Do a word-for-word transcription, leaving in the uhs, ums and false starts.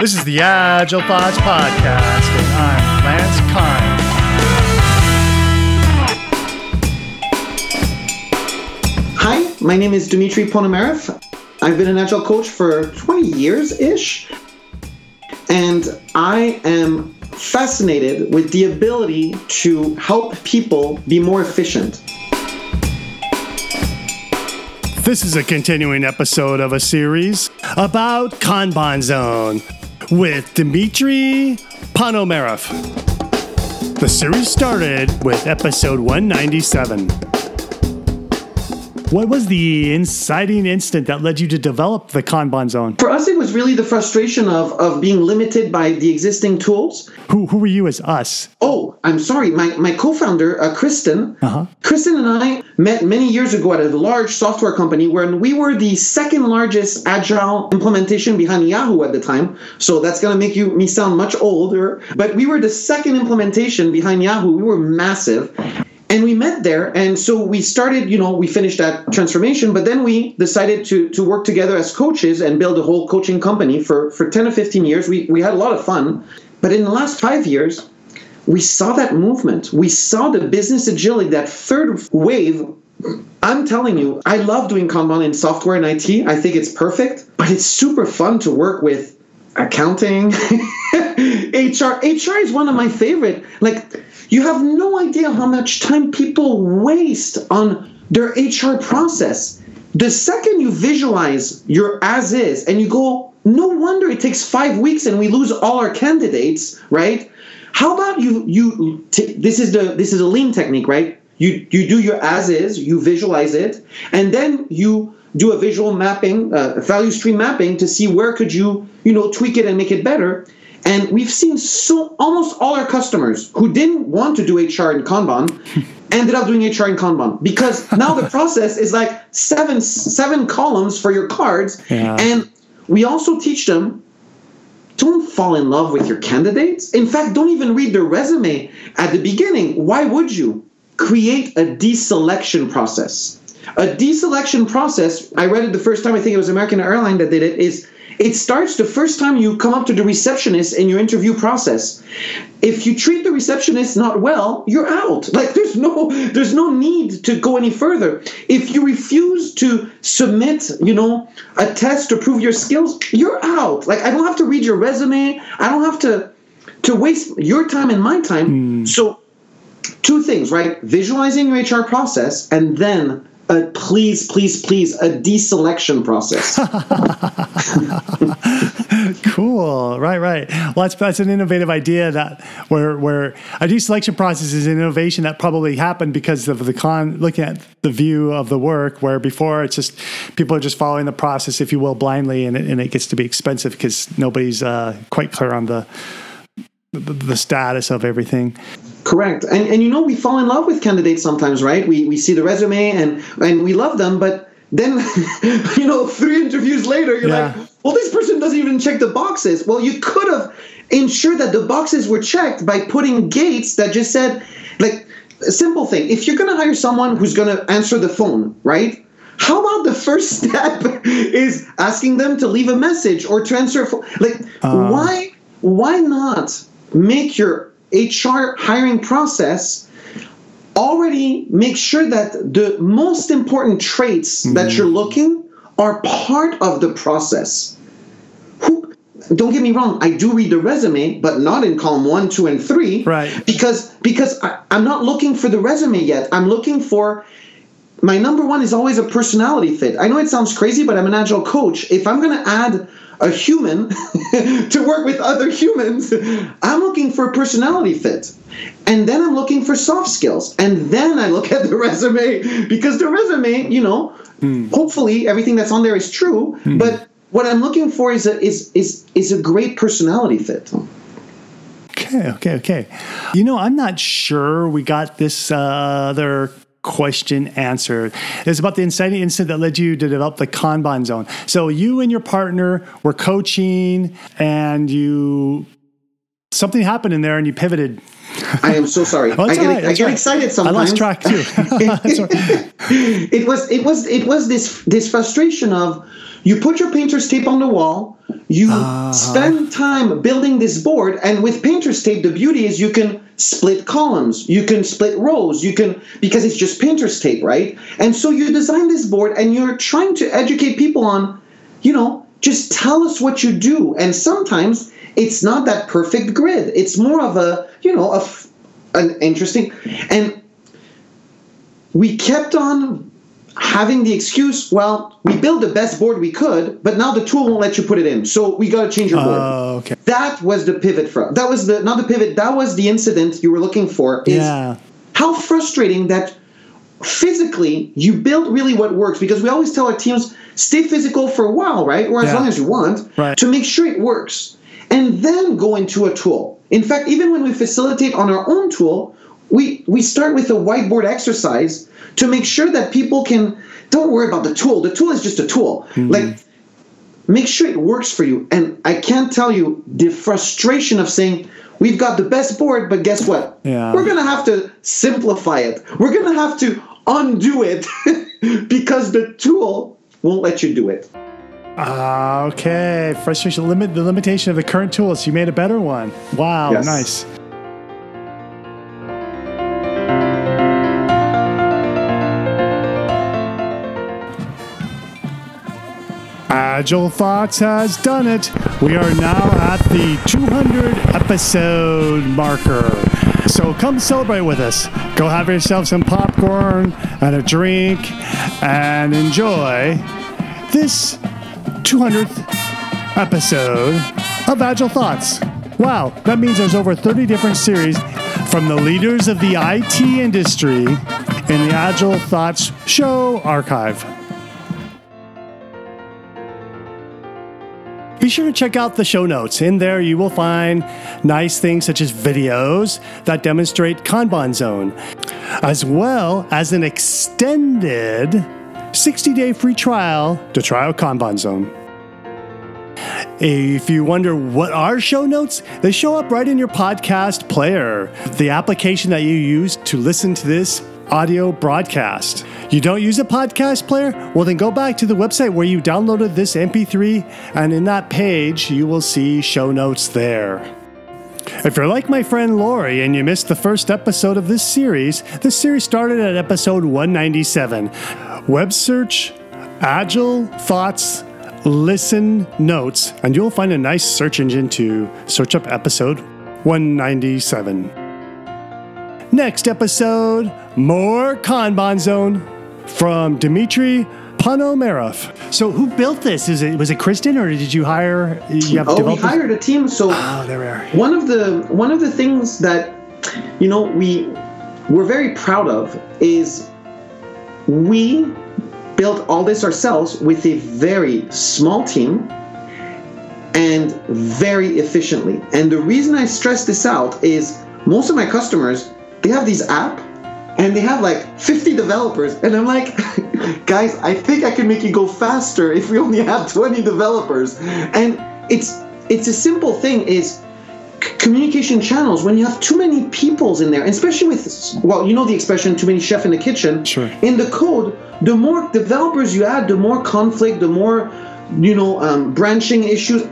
This is the Agile Pods Podcast, and I'm Lance Kahn. Hi, my name is Dimitri Ponomarev. I've been an Agile coach for twenty years-ish, and I am fascinated with the ability to help people be more efficient. This is a continuing episode of a series about Kanban Zone with Dimitri Ponomarev. The series started with episode one ninety-seven. What was the inciting incident that led you to develop the Kanban Zone? For us, it was really the frustration of of being limited by the existing tools. Who who were you as us? Oh, I'm sorry. My my co-founder, uh, Kristen. Uh-huh. Kristen and I met many years ago at a large software company where we were the second largest Agile implementation behind Yahoo at the time. So that's going to make you me sound much older. But we were the second implementation behind Yahoo. We were massive. And we met there, and so we started, you know, we finished that transformation, but then we decided to to work together as coaches and build a whole coaching company for, for ten or fifteen years. We we had a lot of fun, but in the last five years, we saw that movement. We saw the business agility, that third wave. I'm telling you, I love doing Kanban in software and I T. I think it's perfect, but it's super fun to work with accounting, H R. H R is one of my favorite. Like, you have no idea how much time people waste on their H R process. The second you visualize your as is and you go, no wonder it takes five weeks and we lose all our candidates, right? How about you, you t- this is the this is a lean technique, right? You you do your as is, you visualize it, and then you do a visual mapping, uh, value stream mapping to see where could you, you know, tweak it and make it better. And we've seen so almost all our customers who didn't want to do H R in Kanban ended up doing H R in Kanban, because now the process is like seven seven columns for your cards. Yeah. And we also teach them, don't fall in love with your candidates. In fact, don't even read their resume at the beginning. Why would you? Create a deselection process. A deselection process, I read it the first time, I think it was American Airlines that did it, is it starts the first time you come up to the receptionist in your interview process. If you treat the receptionist not well, you're out. Like, there's no there's no need to go any further. If you refuse to submit, you know, a test to prove your skills, you're out. Like, I don't have to read your resume. I don't have to to waste your time and my time. Mm. So two things, right? Visualizing your H R process, and then a please, please, please, a deselection process. Cool. Right, right. Well, that's, that's an innovative idea, that where where a deselection process is an innovation that probably happened because of the con, looking at the view of the work, where before it's just people are just following the process, if you will, blindly, and it, and it gets to be expensive because nobody's uh, quite clear on the, the the status of everything. Correct. And and you know, we fall in love with candidates sometimes, right? We we see the resume and, and we love them, but then, you know, three interviews later, you're yeah. like, well, this person doesn't even check the boxes. Well, you could have ensured that the boxes were checked by putting gates that just said, like, a simple thing. If you're going to hire someone who's going to answer the phone, right? How about the first step is asking them to leave a message or to answer a phone? Like, uh, why why not make your H R hiring process already make sure that the most important traits mm. that you're looking are part of the process? Who, don't get me wrong, I do read the resume, but not in column one, two, and three, right? Because because I, I'm not looking for the resume yet. I'm looking for, my number one is always a personality fit. I know it sounds crazy, but I'm an Agile coach. If I'm going to add a human to work with other humans, I'm looking for personality fit. And then I'm looking for soft skills. And then I look at the resume, because the resume, you know, mm. hopefully everything that's on there is true. Mm. But what I'm looking for is a, is, is, is a great personality fit. Okay, okay, okay. You know, I'm not sure we got this uh, other question answered. It's about the inciting incident that led you to develop the Kanban Zone. So you and your partner were coaching, and you something happened in there, and you pivoted. I am so sorry. Oh, I get, right, I get right. excited sometimes. I lost track too. It was it was it was this this frustration of, You put your painter's tape on the wall, you uh. spend time building this board, and with painter's tape, the beauty is you can split columns, you can split rows, you can, because it's just painter's tape, right? And so you design this board and you're trying to educate people on, you know, just tell us what you do. And sometimes it's not that perfect grid. It's more of a, you know, a, an interesting, and we kept on having the excuse, well, we built the best board we could, but now the tool won't let you put it in, so we got to change your board. Uh, okay. That was the pivot. For, that was the not the pivot. That was the incident you were looking for. Is yeah. How frustrating that physically you build really what works, because we always tell our teams, stay physical for a while, right, or as yeah. long as you want, right. to make sure it works, and then go into a tool. In fact, even when we facilitate on our own tool, we we start with a whiteboard exercise to make sure that people can, don't worry about the tool. The tool is just a tool. Mm-hmm. Like, make sure it works for you. And I can't tell you the frustration of saying, we've got the best board, but guess what? Yeah. We're going to have to simplify it. We're going to have to undo it because the tool won't let you do it. Uh, okay. Frustration, limit the limitation of the current tools. You made a better one. Wow. Yes. Nice. Agile Thoughts has done it. We are now at the two hundred episode marker. So come celebrate with us. Go have yourself some popcorn and a drink and enjoy this two hundredth episode of Agile Thoughts. Wow, that means there's over thirty different series from the leaders of the I T industry in the Agile Thoughts show archive. Be sure to check out the show notes. In there, you will find nice things such as videos that demonstrate Kanban Zone, as well as an extended sixty-day free trial to try out Kanban Zone. If you wonder what are show notes, they show up right in your podcast player, the application that you use to listen to this audio broadcast. You don't use a podcast player? Well, then go back to the website where you downloaded this M P three, and in that page, you will see show notes there. If you're like my friend Lori and you missed the first episode of this series, this series started at episode one ninety-seven. Web search Agile Thoughts Listen Notes, and you'll find a nice search engine to search up episode one ninety-seven. Next episode, more Kanban Zone from Dimitri Ponomarev. So who built this? Is it was it Kristen, or did you hire? You have oh, developers? We hired a team. So oh, there we are. One of the one of the things that you know we we're very proud of is we built all this ourselves with a very small team and very efficiently. And the reason I stress this out is most of my customers, they have these app and they have like fifty developers. And I'm like, guys, I think I can make it go faster if we only have twenty developers. And it's it's a simple thing is c- communication channels. When you have too many peoples in there, especially with, well, you know the expression, too many chefs in the kitchen. Sure. In the code, the more developers you add, the more conflict, the more, you know, um, branching issues.